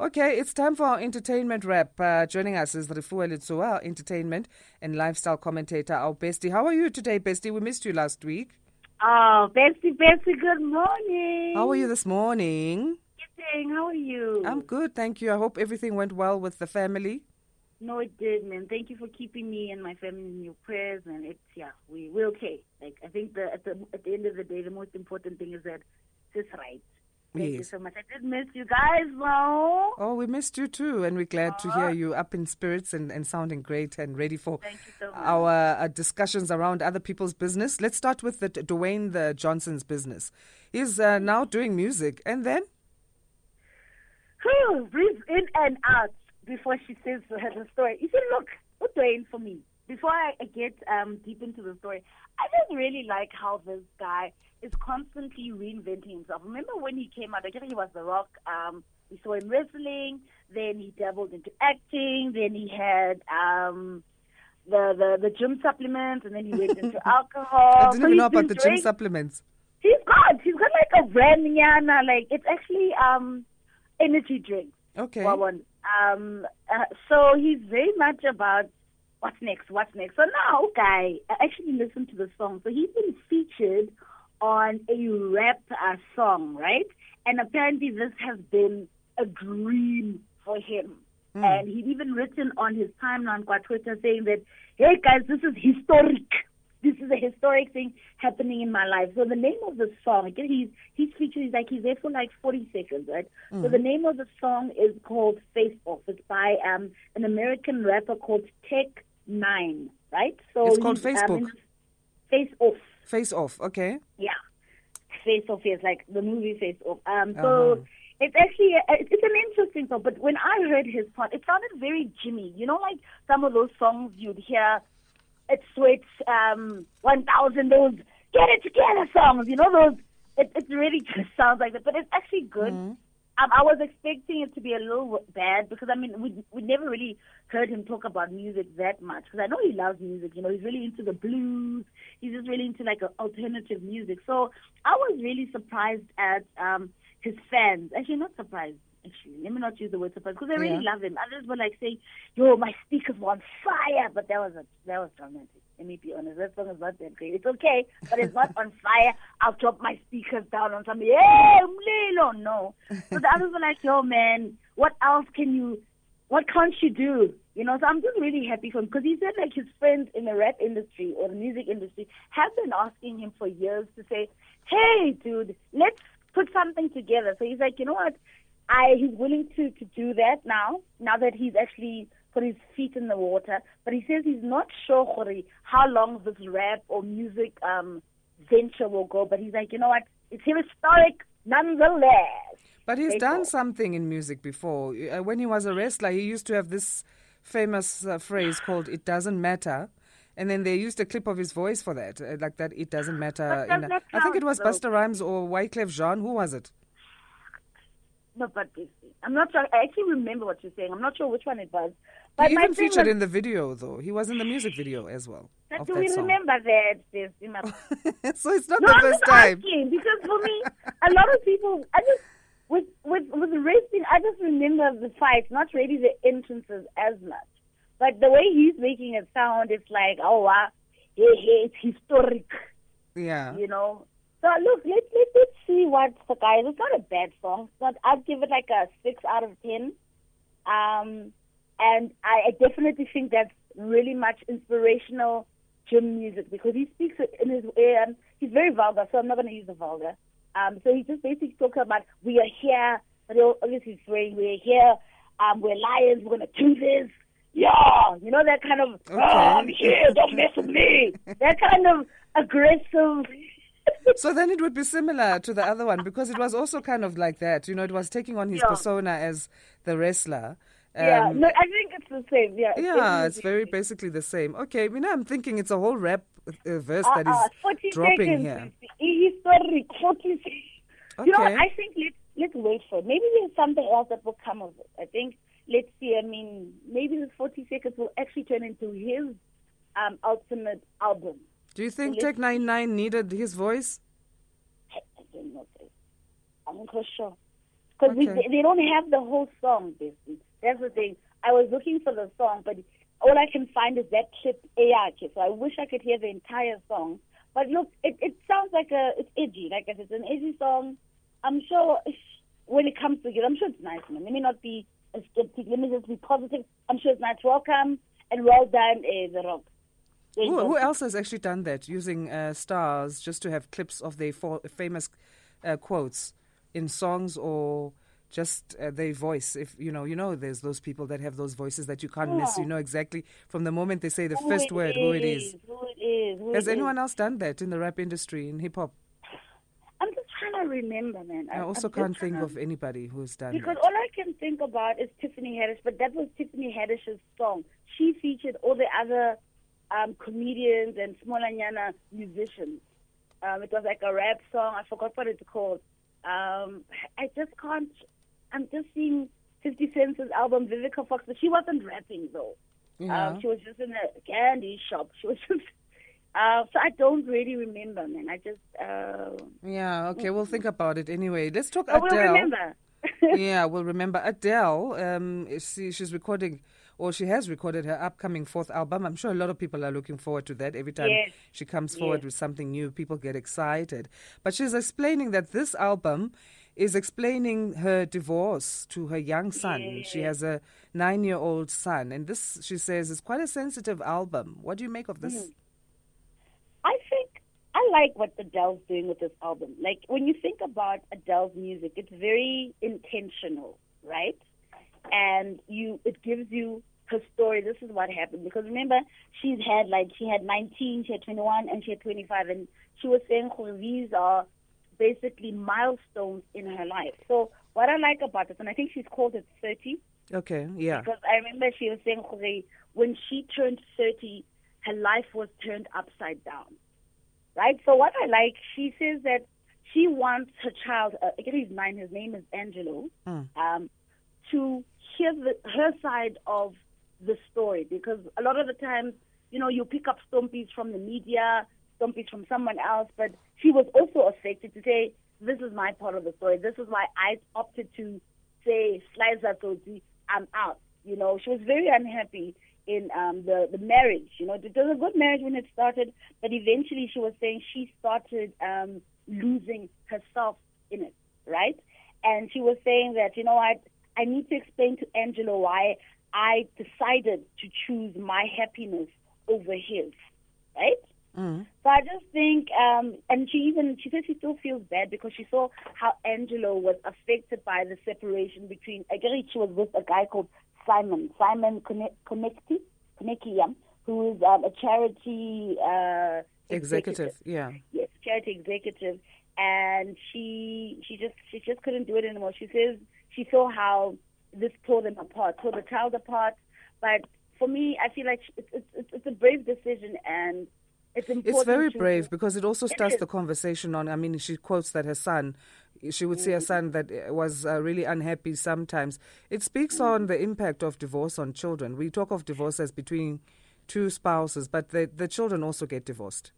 Okay, it's time for our entertainment wrap. Joining us is Refuwe Letsooa, our entertainment and lifestyle commentator, our bestie. How are you today, bestie? We missed you last week. Oh, bestie, good morning. How are you this morning? Good thing. How are you? I'm good, thank you. I hope everything went well with the family. No, it did, man. Thank you for keeping me and my family in your prayers. And it's, yeah, we're okay. Like, I think at the end of the day, the most important thing is that it's right. Thank you so much. I did miss you guys, though. Oh, we missed you too, and we're glad to hear you up in spirits and sounding great and ready for our discussions around other people's business. Let's start with the Dwayne Johnson's business. He's now doing music, and then? Whew, breathe in and out before she says the story. You see, look, Dwayne, for me, before I get deep into the story, I just really like how this guy is constantly reinventing himself. Remember when he came out, I think he was The Rock. We saw him wrestling, then he dabbled into acting, then he had the gym supplements, and then he went into alcohol. I didn't even know about the gym supplements. He's got like a Ramyana, like it's actually energy drink. Okay. So he's very much about what's next. So now, guy, I actually listened to the song. So he's been featured on a rap song, right? And apparently this has been a dream for him. And he'd even written on his timeline on Twitter saying that, hey, guys, this is historic. This is a historic thing happening in my life. So the name of the song, again, he's featured, he's there for like 40 seconds, right? So the name of the song is called Face Off. It's by an American rapper called Tech N9ne, right? So it's called Facebook. Face Off. Face Off, okay. Yeah. Face Off is like the movie Face Off. So it's actually, it's an interesting song, but when I heard his part, it sounded very Jimmy. You know, like some of those songs you'd hear at Sweats 1000, those Get It Together songs, you know, those, it really just sounds like that, but it's actually good. I was expecting it to be a little bad because, I mean, we never really heard him talk about music that much because I know he loves music. You know, he's really into the blues. He's just really into, like, alternative music. So I was really surprised at his fans. Actually, not surprised. Actually, let me not use the word surprised because I really love him. Others were, like, saying, yo, my speakers were on fire. But that was dramatic. Let me be honest. That song is not that great. It's okay, but it's not on fire. I'll drop my speakers down on somebody. Hey, Mlilo, no. So the others were like, yo, man, what can't you do? You know, so I'm just really happy for him because he said like his friends in the rap industry or the music industry have been asking him for years to say, hey, dude, let's put something together. So he's like, you know what? He's willing to do that now that he's actually put his feet in the water, but he says he's not sure how long this rap or music venture will go, but he's like, you know what, it's historic nonetheless. But he's done something in music before. When he was a wrestler, he used to have this famous phrase called, it doesn't matter, and then they used a clip of his voice for that, like that, it doesn't matter. I think it was Busta Rhymes or Wyclef Jean, who was it? No, but I'm not sure. I actually remember what you're saying. I'm not sure which one it was. But he even featured in the video, though. He was in the music video as well. But do we remember that? So it's not the first time. Because for me, a lot of people, I just with racing, I just remember the fights, not really the entrances as much. But the way he's making it sound, it's like, oh wow, it's historic. Yeah. You know. So look, let's see what the guy is. It's not a bad song. I'd give it like a 6 out of 10. And I definitely think that's really much inspirational gym music because he speaks in his way. He's very vulgar, so I'm not going to use the vulgar. So he just basically talks about, we are here. But obviously he's saying, we are here. We're lions. We're going to do this. Yeah, you know, that kind of, okay. I'm here. Don't mess with me. That kind of aggressive. So then it would be similar to the other one because it was also kind of like that. You know, it was taking on his persona as the wrestler. No, I think it's the same. Yeah, it's very basically the same. Okay, now I'm thinking it's a whole rap verse that is dropping here. He's sorry, 40 seconds. Okay. You know, I think let's wait for it. Maybe there's something else that will come of it. I think, let's see. I mean, maybe the 40 seconds will actually turn into his ultimate album. Do you think Tech N9ne needed his voice? I don't know. I'm not sure. Because they don't have the whole song, basically. That's the thing. I was looking for the song, but all I can find is that clip, Ayake. So I wish I could hear the entire song. But look, it sounds like it's edgy. Like if it's an edgy song, I'm sure when it comes together, I'm sure it's nice, man. Let me not be a skeptic. Let me just be positive. I'm sure it's nice. Welcome and well done, The Rock. Who else has actually done that, using stars just to have clips of their famous quotes in songs or just their voice? If you know, there's those people that have those voices that you can't miss. You know exactly from the moment they say the first word who it is. Has anyone else done that in the rap industry, in hip hop? I'm just trying to remember, man. I also can't think of anybody who's done because that. All I can think about is Tiffany Haddish, but that was Tiffany Haddish's song. She featured all the other comedians and smallanyana musicians. It was like a rap song. I forgot what it's called. I just can't. I'm just seeing 50 Cent's album, Vivica Fox, but she wasn't rapping though. Yeah. She was just in a candy shop. She was just. So I don't really remember, man. I just. Yeah. Okay. We'll think about it anyway. Let's talk Adele. We'll remember. Yeah, we'll remember Adele. She's recording. Or she has recorded her upcoming fourth album. I'm sure a lot of people are looking forward to that. Every time she comes forward with something new, people get excited. But she's explaining that this album is explaining her divorce to her young son. Yes. She has a 9-year-old son. And this, she says, is quite a sensitive album. What do you make of this? I think I like what Adele's doing with this album. Like, when you think about Adele's music, it's very intentional, right? And it gives you her story. This is what happened. Because remember, she had 19, she had 21, and she had 25. And she was saying these are basically milestones in her life. So what I like about this, and I think she's called it 30. Okay, yeah. Because I remember she was saying when she turned 30, her life was turned upside down. Right? So what I like, she says that she wants her child, he's 9, his name is Angelo, to hear her side of the story, because a lot of the times, you pick up stompies from the media, stompies from someone else, but she was also affected to say, this is my part of the story. This is why I opted to say, I'm out. She was very unhappy in the marriage. It was a good marriage when it started, but eventually she was saying she started losing herself in it, right? And she was saying that, I need to explain to Angelo why I decided to choose my happiness over his, right? So I just think, and she says she still feels bad because she saw how Angelo was affected by the separation between, she was with a guy called Simon Konecki, who is a charity executive. Yes, charity executive, and she just couldn't do it anymore. She says. She saw how this tore the child apart. But for me, I feel like it's a brave decision, and it's important. It's very brave because it also starts the conversation on. I mean, she quotes that her son, she would see her son that was really unhappy sometimes. It speaks on the impact of divorce on children. We talk of divorce as between two spouses, but the children also get divorced.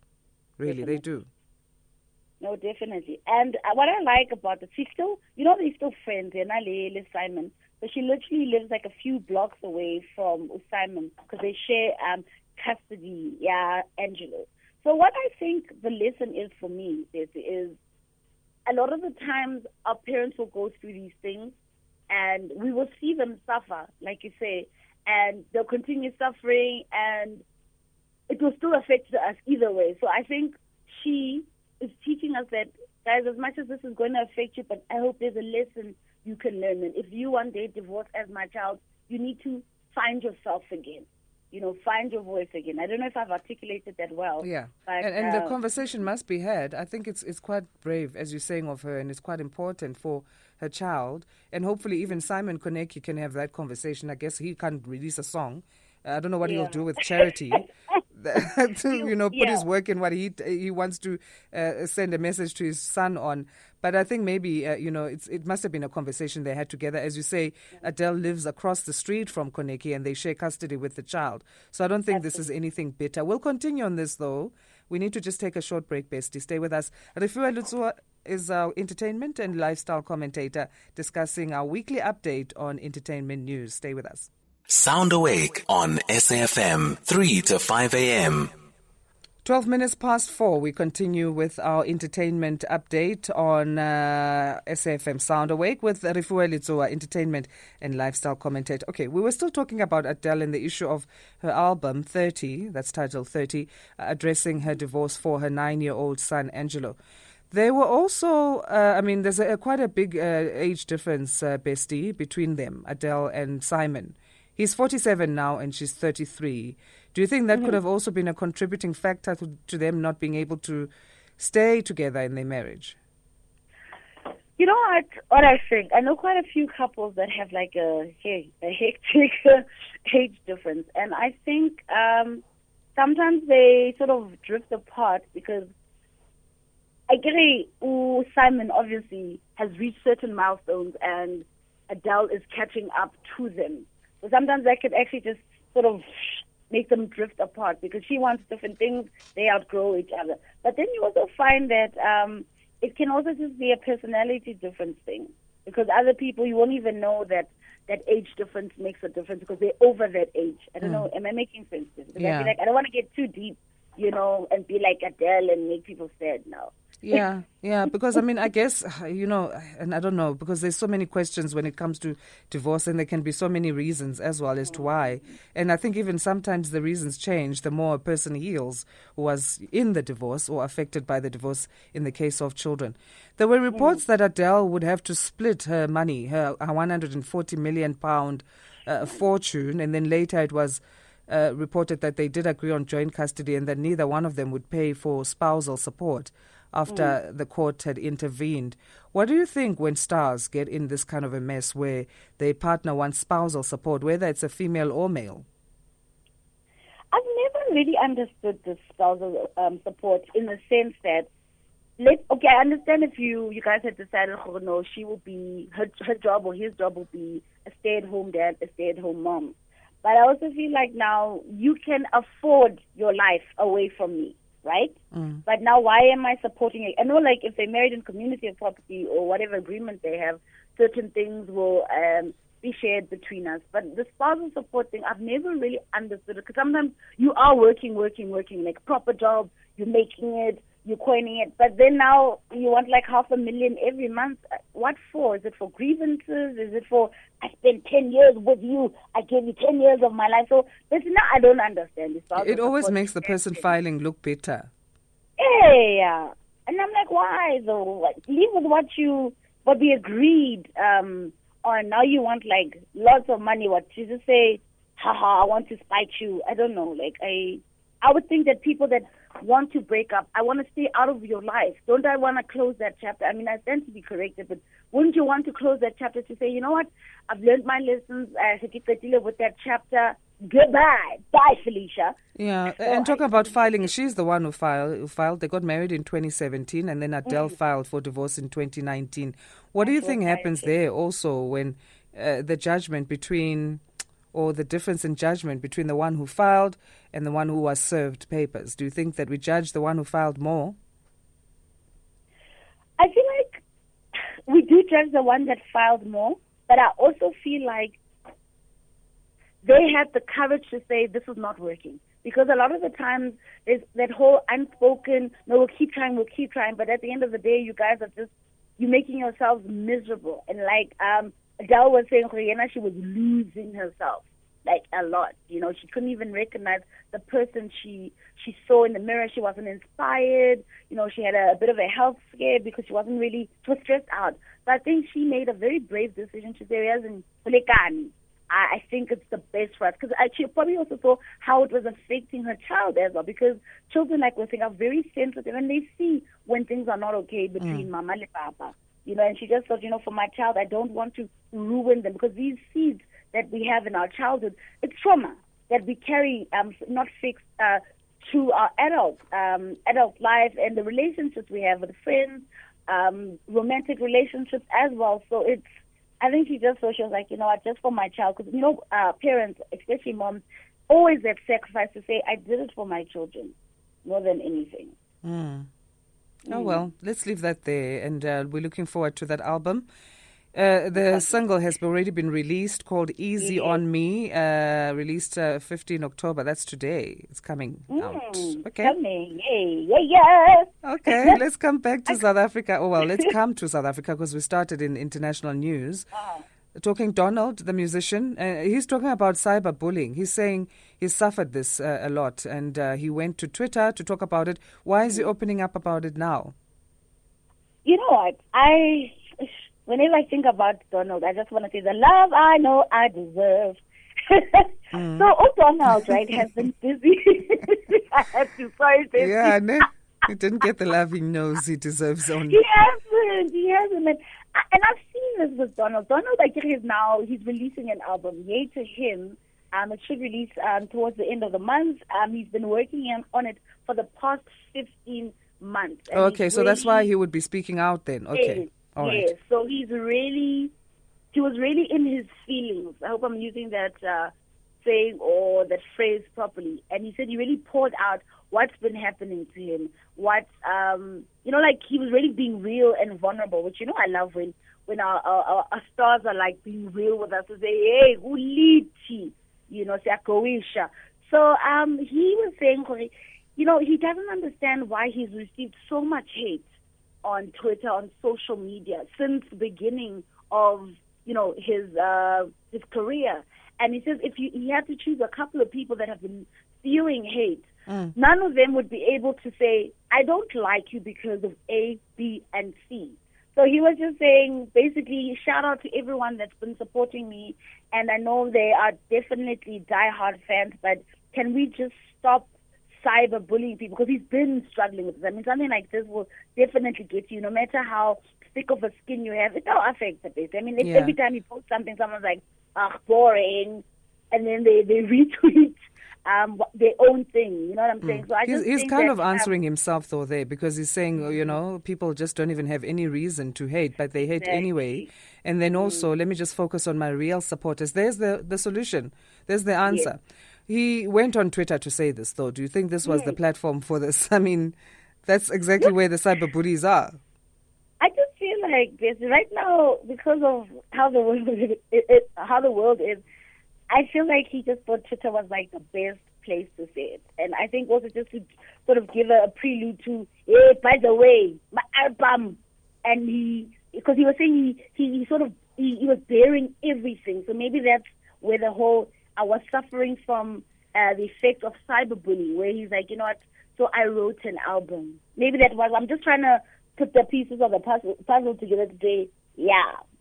Really, they do. No, definitely. And what I like about this, she's still, they're still friends, and Nalele, Simon. But she literally lives like a few blocks away from Simon because they share custody, Angelo. So what I think the lesson is for me is a lot of the times our parents will go through these things and we will see them suffer, like you say, and they'll continue suffering and it will still affect us either way. So I think she is teaching us that, guys, as much as this is going to affect you, but I hope there's a lesson you can learn. And if you one day divorce as my child, you need to find yourself again. Find your voice again. I don't know if I've articulated that well. Yeah, but, and the conversation must be had. I think it's quite brave, as you're saying of her, and it's quite important for her child. And hopefully even Simon Konecki can have that conversation. I guess he can't release a song. I don't know what he'll do with charity. To put his work in what he wants to send a message to his son on. But I think maybe it must have been a conversation they had together. As you say, Adele lives across the street from Konecki and they share custody with the child. So I don't think this is anything bitter. We'll continue on this though. We need to just take a short break, bestie. Stay with us. Refuwe Letsooa is our entertainment and lifestyle commentator discussing our weekly update on entertainment news. Stay with us. Sound Awake on SAFM, 3 to 5 a.m. 12 minutes past 4, we continue with our entertainment update on SAFM Sound Awake with Refuwe Letsooa, entertainment and lifestyle commentator. Okay, we were still talking about Adele and the issue of her album 30, that's titled 30, addressing her divorce for her 9-year-old son, Angelo. There were also, there's quite a big age difference, bestie, between them, Adele and Simon. He's 47 now and she's 33. Do you think that could have also been a contributing factor to them not being able to stay together in their marriage? You know what I think? I know quite a few couples that have like a hectic age difference. And I think sometimes they sort of drift apart because I get Simon obviously has reached certain milestones and Adele is catching up to them. So sometimes that could actually just sort of make them drift apart because she wants different things, they outgrow each other. But then you also find that it can also just be a personality difference thing because other people, you won't even know that age difference makes a difference because they're over that age. I don't know, am I making sense? Yeah. I don't want to get too deep, and be like Adele and make people sad now. Yeah, because I guess, and I don't know, because there's so many questions when it comes to divorce and there can be so many reasons as well as to why. And I think even sometimes the reasons change the more a person heals who was in the divorce or affected by the divorce in the case of children. There were reports that Adele would have to split her money, her £140 million fortune, and then later it was reported that they did agree on joint custody and that neither one of them would pay for spousal support after the court had intervened. What do you think when stars get in this kind of a mess where their partner wants spousal support, whether it's a female or male? I've never really understood the spousal support in the sense that, I understand if you guys had decided, she will be, her job or his job will be a stay-at-home dad, a stay-at-home mom. But I also feel like now you can afford your life away from me, right? But now why am I supporting it? I know if they're married in community of property or whatever agreement they have, certain things will be shared between us. But the spousal support thing, I've never really understood it because sometimes you are working, proper job, you're making it, you're coining it. But then now you want $500,000 every month. What for? Is it for grievances? Is it for, I spent 10 years with you. I gave you 10 years of my life. So I don't understand. It always makes the person filing look better. Yeah. And I'm like, why though? Leave with what we agreed on. Now you want lots of money. What? You just say, haha, I want to spite you. I don't know. I would think that people that want to break up, I want to stay out of your life. Don't I want to close that chapter? I stand to be corrected, but wouldn't you want to close that chapter to say, you know what, I've learned my lessons, I have to deal with that chapter, goodbye, bye Felicia. Yeah, so and talk about filing, she's the one who filed. They got married in 2017 and then Adele filed for divorce in 2019. What do you think happens there also when the difference in judgment between the one who filed and the one who was served papers? Do you think that we judge the one who filed more? I feel like we do judge the one that filed more, but I also feel like they had the courage to say this is not working. Because a lot of the times there's that whole unspoken, no, we'll keep trying, but at the end of the day, you guys are just, you're making yourselves miserable. And Adele was saying, she was losing herself, a lot. She couldn't even recognize the person she saw in the mirror. She wasn't inspired. She had a bit of a health scare because she was stressed out. So I think she made a very brave decision to say, I think it's the best for us. Because she probably also saw how it was affecting her child as well. Because children, we're saying, are very sensitive and they see when things are not okay between mama and papa. And she just thought, for my child, I don't want to ruin them because these seeds that we have in our childhood, it's trauma that we carry, not fixed, through our adult life and the relationships we have with friends, romantic relationships as well. So I think she was like, just for my child, because, parents, especially moms, always have sacrifice to say, I did it for my children more than anything. Oh, well, let's leave that there, and we're looking forward to that album. The single has already been released, called Easy on Me, released 15 October. That's today. It's coming out. Okay. Coming. Yeah. Okay, let's come back to South Africa. Oh, well, let's come to South Africa because we started in international news. Talking Donald, the musician, he's talking about cyberbullying. He's saying he suffered this a lot, and he went to Twitter to talk about it. Why is he opening up about it now? You know what? Whenever I think about Donald, I just want to say the love I know I deserve. So, Donald, right, has been busy. I have to say this. Yeah, no, he didn't get the love he knows he deserves only. He hasn't. And I've seen this with Donald. Donald, I think, he's releasing an album, Yay to Him. It should release towards the end of the month. He's been working on it for the past 15 months. Okay, so that's why he would be speaking out then. Okay. Yes, so he was really in his feelings. I hope I'm using that saying or that phrase properly. And he said he really poured out what's been happening to him. He was really being real and vulnerable, which, you know, I love when our stars are like being real with us to say, hey, uliti, you know, siyakowisha. So he was saying, you know, he doesn't understand why he's received so much hate on Twitter, on social media, since the beginning of, you know, his career. And he says he had to choose a couple of people that have been spewing hate, none of them would be able to say, I don't like you because of A, B, and C. So he was just saying, basically, shout out to everyone that's been supporting me. And I know they are definitely diehard fans, but can we just stop cyberbullying people, because he's been struggling with this. I mean, something like this will definitely get you, no matter how thick of a skin you have, it will affect the base. I mean, if every time you post something, someone's like, boring, and then they retweet their own thing, you know what I'm saying? So he's kind of answering himself, though, there, because he's saying, you know, people just don't even have any reason to hate, but they hate anyway. And then also, let me just focus on my real supporters. There's the solution. There's the answer. Yes. He went on Twitter to say this, though. Do you think this was the platform for this? I mean, that's exactly where the cyberbullies are. I just feel like this right now, because of how the world is, I feel like he just thought Twitter was like the best place to say it. And I think also just to sort of give a prelude to, hey, by the way, my album. And because he was saying he was bearing everything. So maybe that's where the whole, I was suffering from the effect of cyberbullying, where he's like, you know what, so I wrote an album. Maybe that was, I'm just trying to put the pieces of the puzzle together today. Yeah,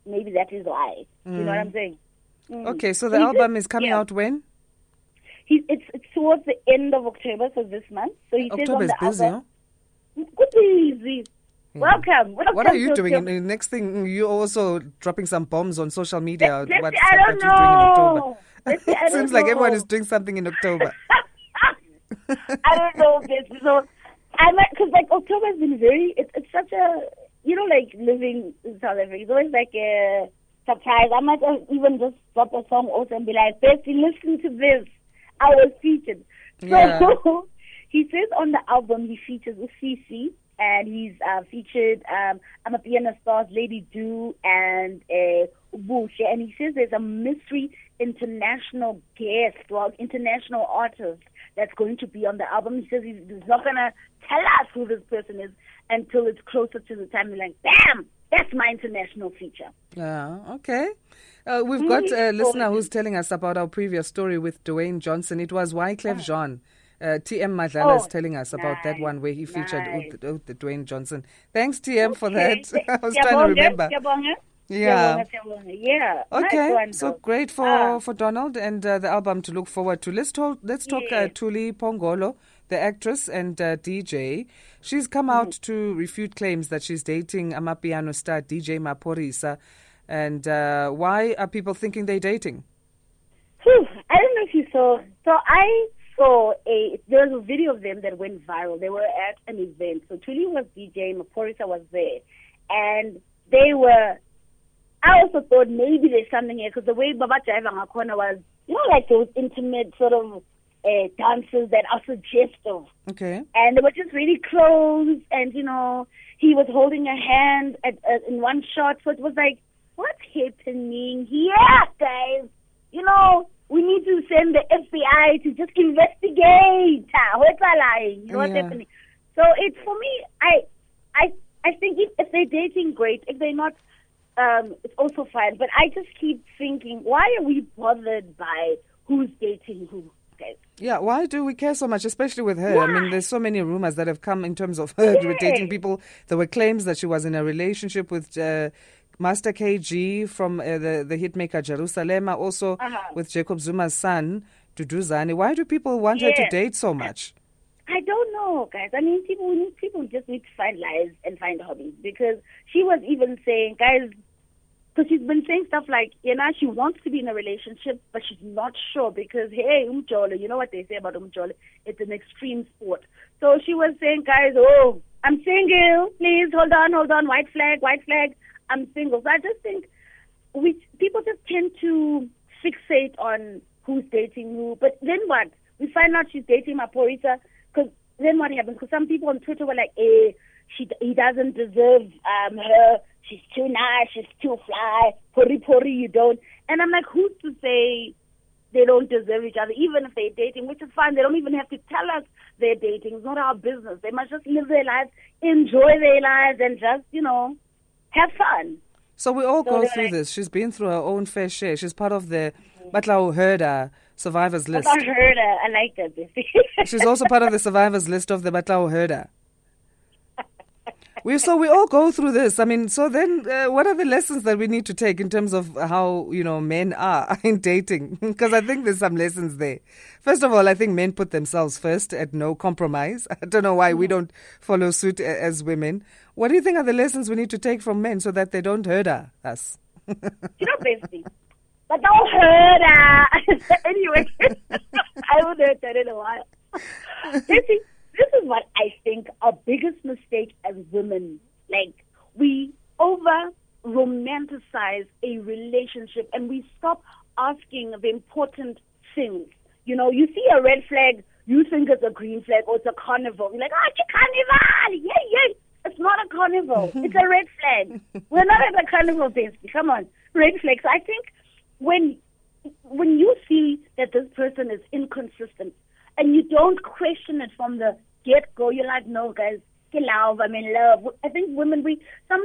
maybe that is why. You know what I'm saying? Okay, so the album is coming out when? It's towards the end of October, so this month. So he says on the busy, album. October's busy. Welcome. What are you doing? And the next thing, you're also dropping some bombs on social media. What are you doing in October? It seems like everyone is doing something in October. I don't know, Bessie. So, because like October has been it's such a, you know, like living in South Africa. It's always like a surprise. I might even just drop a song also and be like, Bessie, listen to this. I was featured. So he says on the album he features with CC, and he's featured I'm a Piano Star's Lady Doo and Bush. And he says there's a mystery international guest, well, international artist that's going to be on the album. He says he's not going to tell us who this person is until it's closer to the time. We're like, bam, that's my international feature. Okay. We've got a listener who's telling us about our previous story with Dwayne Johnson. It was Wyclef Jean. TM Madlala is telling us about that one where he featured the Dwayne Johnson. Thanks, TM, for that. I was trying to remember. Yeah. Okay. Nice, so great for Donald and the album to look forward to. Let's talk Thuli Phongolo, the actress and DJ. She's come out to refute claims that she's dating Amapiano star DJ Maphorisa. And why are people thinking they're dating? I don't know if you saw. So I saw there was a video of them that went viral. They were at an event. So Thuli was DJing, Maphorisa was there. And I also thought maybe there's something here because the way Baba Jaiva Ngakona was, you know, like those intimate sort of dances that are suggestive. Okay. And they were just really close, and, you know, he was holding a hand in one shot, so it was like, what's happening here, guys? You know, we need to send the FBI to just investigate. You know what's happening? So it's, for me, I think if they're dating, great. If they're not, it's also fine. But I just keep thinking, why are we bothered by who's dating who? Okay. Yeah, why do we care so much, especially with her? Yeah. I mean, there's so many rumors that have come in terms of her dating people. There were claims that she was in a relationship with Master KG from the hitmaker Jerusalem, also with Jacob Zuma's son, Duduzane. Why do people want her to date so much? I don't know, guys. I mean, people just need to find lives and find hobbies, because she was even saying, guys, because she's been saying stuff like, you know, she wants to be in a relationship, but she's not sure because, hey, umjolo, you know what they say about umjolo? It's an extreme sport. So she was saying, guys, oh, I'm single. Please, hold on. White flag. I'm single. So I just think people just tend to fixate on who's dating who. But then what? We find out she's dating Maphorisa, because then what happened? Because some people on Twitter were like, he doesn't deserve her. She's too nice, she's too fly, pori, you don't. And I'm like, who's to say they don't deserve each other, even if they're dating, which is fine. They don't even have to tell us they're dating. It's not our business. They must just live their lives, enjoy their lives, and just, you know, have fun. So we all go through this. She's been through her own fair share. She's part of the Batlao Herder survivors list. Batlao Herder, I like that. She's also part of the survivors list of the Batlao Herder. We all go through this. I mean, so then what are the lessons that we need to take in terms of how, you know, men are in dating? Because I think there's some lessons there. First of all, I think men put themselves first at no compromise. I don't know why we don't follow suit as women. What do you think are the lessons we need to take from men so that they don't herder us? You know, basically. But don't herder. Anyway, I haven't heard that in a while. Basically. This is what I think our biggest mistake as women, like, we over-romanticize a relationship and we stop asking the important things. You know, you see a red flag, you think it's a green flag or it's a carnival. You're like, oh, it's a carnival! Yay! It's not a carnival. It's a red flag. We're not at a carnival, basically. Come on. Red flags. I think when you see that this person is inconsistent, and you don't question it from the get-go. You're like, no, guys, kill love. I'm in love. I think women, we love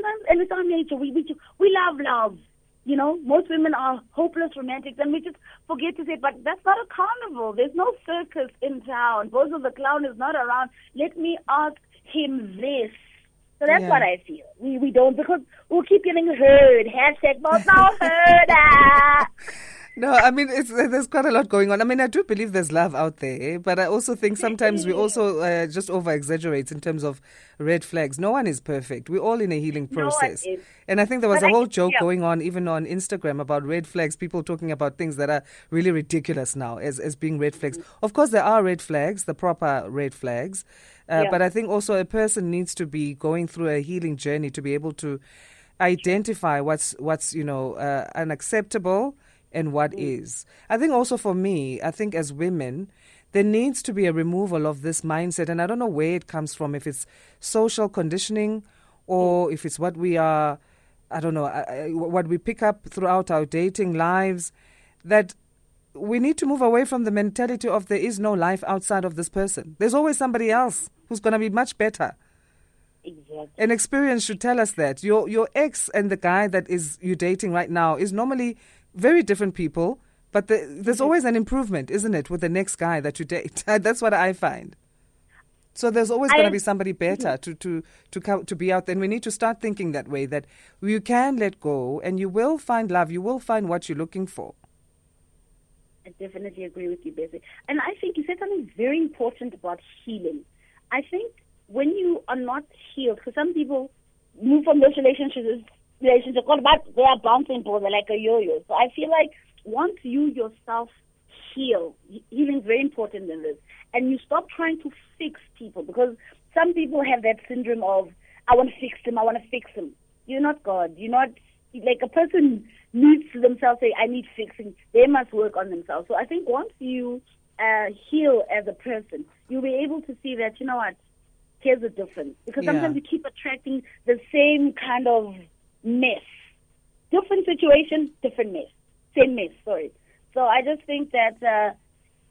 love. You know, most women are hopeless romantics, and we just forget to say, but that's not a carnival. There's no circus in town. Bozo the clown is not around. Let me ask him this. So that's what I feel. We don't, because we'll keep getting heard. Hashtag not heard. No, I mean, there's quite a lot going on. I mean, I do believe there's love out there, but I also think sometimes we also just over-exaggerate in terms of red flags. No one is perfect. We're all in a healing process. No one is. And I think there was a whole joke going on even on Instagram about red flags, people talking about things that are really ridiculous now as being red flags. Of course, there are red flags, the proper red flags, but I think also a person needs to be going through a healing journey to be able to identify what's you know, unacceptable, and what is. I think also for me, I think as women, there needs to be a removal of this mindset. And I don't know where it comes from, if it's social conditioning or if it's what we are, I don't know, what we pick up throughout our dating lives, that we need to move away from the mentality of there is no life outside of this person. There's always somebody else who's going to be much better. Exactly. And experience should tell us that. Your ex and the guy that is you dating right now is normally very different people, but there's always an improvement, isn't it, with the next guy that you date? That's what I find. So there's always going to be somebody better to be out there. And we need to start thinking that way, that you can let go and you will find love. You will find what you're looking for. I definitely agree with you, Bessie. And I think you said something very important about healing. I think when you are not healed, because some people move from those relationships, but they are bouncing balls, they're like a yo-yo. So I feel like once you yourself heal, healing is very important in this, and you stop trying to fix people, because some people have that syndrome of, I want to fix him. You're not God. You're not, like, a person needs to themselves say, I need fixing. They must work on themselves. So I think once you heal as a person, you'll be able to see that, you know what, here's a difference. Because sometimes you keep attracting the same kind of mess. Different situation, different mess. Same mess, sorry. So I just think that,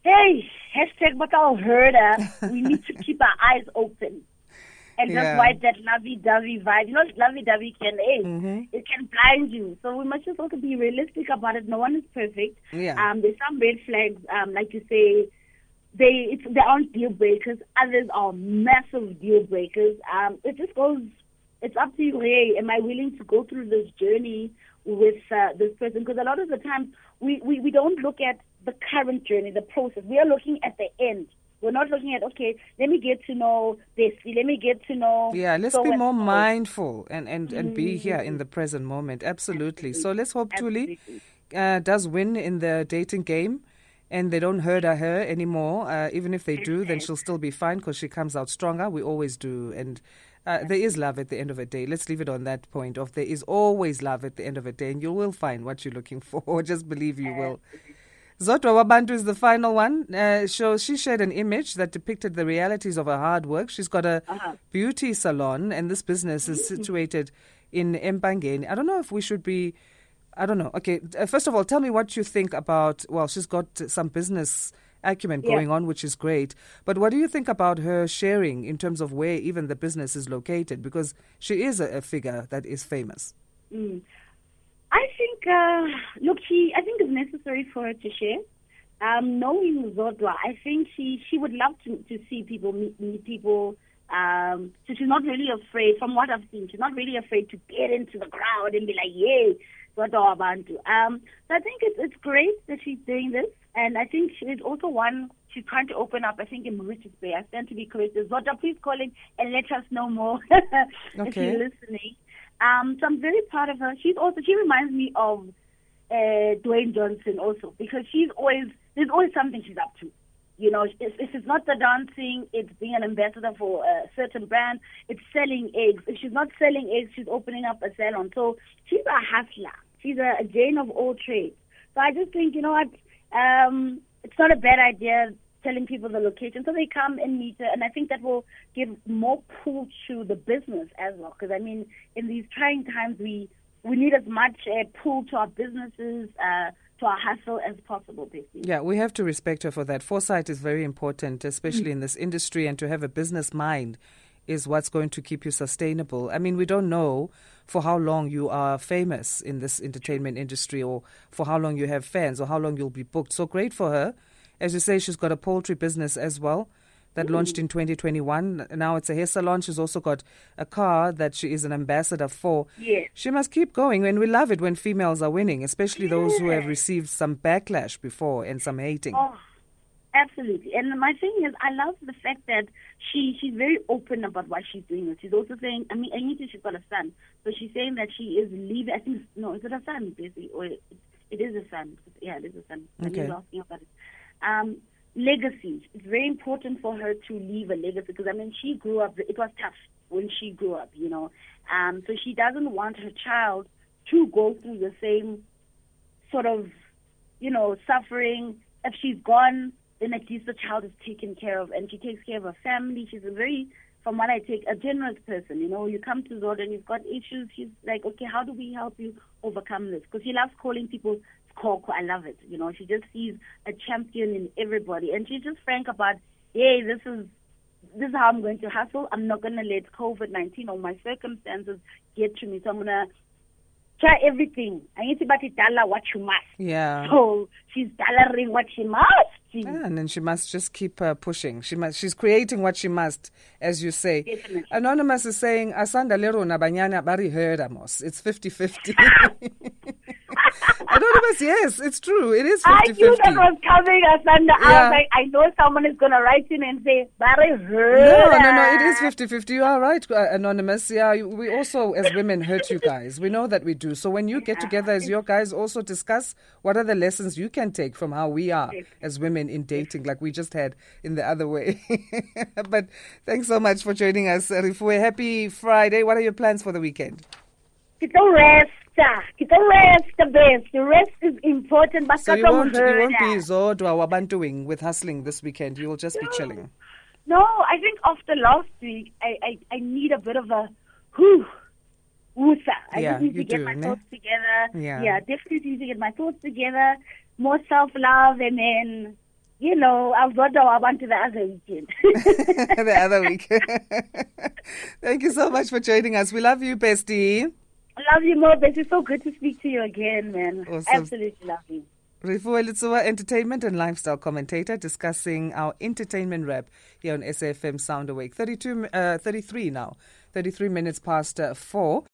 hey, hashtag Bakal Herder, we need to keep our eyes open. And just wipe that lovey-dovey vibe. You know, lovey-dovey can, it can blind you. So we must just also be realistic about it. No one is perfect. Yeah. There's some red flags, like you say, they aren't deal breakers. Others are massive deal breakers. It just goes, it's up to you. Hey, am I willing to go through this journey with this person? Because a lot of the time, we don't look at the current journey, the process. We are looking at the end. We're not looking at, okay, let me get to know this. Let me get to know. Yeah, let's be more mindful and be here in the present moment. Absolutely. So let's hope Thuli does win in the dating game and they don't hurt her anymore. Even if they do, then she'll still be fine because she comes out stronger. We always do. And there is love at the end of the day. Let's leave it on that point of there is always love at the end of the day and you will find what you're looking for. Just believe you will. Zodwa Wabantu is the final one. She shared an image that depicted the realities of her hard work. She's got a beauty salon, and this business is situated in Empangeni. I don't know if we should be... I don't know. Okay, first of all, tell me what you think about... Well, she's got some business acumen going on, which is great. But what do you think about her sharing in terms of where even the business is located? Because she is a figure that is famous. Mm. I think it's necessary for her to share. Knowing Zodwa, I think she would love to see people, meet people. So she's not really afraid, from what I've seen, she's not really afraid to get into the crowd and be like, yay, Zodwa Wabantu. So I think it's great that she's doing this. And I think she's also one, she's trying to open up, I think, in Mauritius Bay. I stand to be corrected. Zodwa, please call in and let us know more if you're listening. So I'm very proud of her. She reminds me of Dwayne Johnson also, because there's always something she's up to. You know, if it's not the dancing, it's being an ambassador for a certain brand. It's selling eggs. If she's not selling eggs, she's opening up a salon. So she's a hustler. She's a Jane of all trades. So I just think, you know what, it's not a bad idea telling people the location. So they come and meet her, and I think that will give more pull to the business as well. Because, I mean, in these trying times, we need as much pull to our businesses, to our hustle as possible, basically. Yeah, we have to respect her for that. Foresight is very important, especially in this industry, and to have a business mind is what's going to keep you sustainable. I mean, we don't know for how long you are famous in this entertainment industry or for how long you have fans or how long you'll be booked. So great for her. As you say, she's got a poultry business as well that launched in 2021. Now it's a hair salon. She's also got a car that she is an ambassador for. Yeah. She must keep going. And we love it when females are winning, especially those who have received some backlash before and some hating. Oh, absolutely. And my thing is, I love the fact that she's very open about why she's doing this. She's also saying, I mean, she's got a son. So she's saying that she is leaving. I think, no, is it a son, basically? Or it is a son. Yeah, it is a son. Okay. I'm asking about it. Legacy. It's very important for her to leave a legacy because, I mean, she grew up, it was tough when she grew up, you know. So she doesn't want her child to go through the same sort of, you know, suffering. If she's gone, then at least the child is taken care of and she takes care of her family. She's a very, from what I take, a generous person, you know. You come to Zodwa and you've got issues. She's like, okay, how do we help you overcome this? Because she loves calling people Coco, I love it. You know, she just sees a champion in everybody, and she's just frank about, hey, this is how I'm going to hustle. I'm not going to let COVID-19 or my circumstances get to me. So I'm going to try everything. I need to batidala what you must. Yeah. So she's dalaring what she must. Yeah, and then she must just keep pushing. She's creating what she must, as you say. Definitely. Anonymous is saying, Asanda lero na banyana bari heramos. It's 50-50. Anonymous, yes, it's true. It is 50-50. I knew that was coming, Asanda. Yeah. I was like, I know someone is going to write in and say, bari heramos. No, it is 50-50. You are right, Anonymous. Yeah, we also, as women, hurt you guys. We know that we do. So when you get together as your guys, also discuss what are the lessons you can take from how we are as women in dating, like we just had in the other way. But thanks so much for joining us, Refuwe. Happy Friday. What are your plans for the weekend? It's all rest. The rest, the rest is important. But so you won't be Zodwa Wabantuing with hustling this weekend. You will just be chilling. No, I think after last week, I need a bit of a woosa. I need to get my thoughts together. Yeah, definitely need to get my thoughts together. More self-love, and then, you know, I'll go to the other weekend. The other weekend. Thank you so much for joining us. We love you, bestie. I love you more, bestie. So good to speak to you again, man. Awesome. Absolutely love you. Refuwe Letsooa, entertainment and lifestyle commentator, discussing our entertainment wrap here on SAFM Sound Awake. 33 minutes past 4.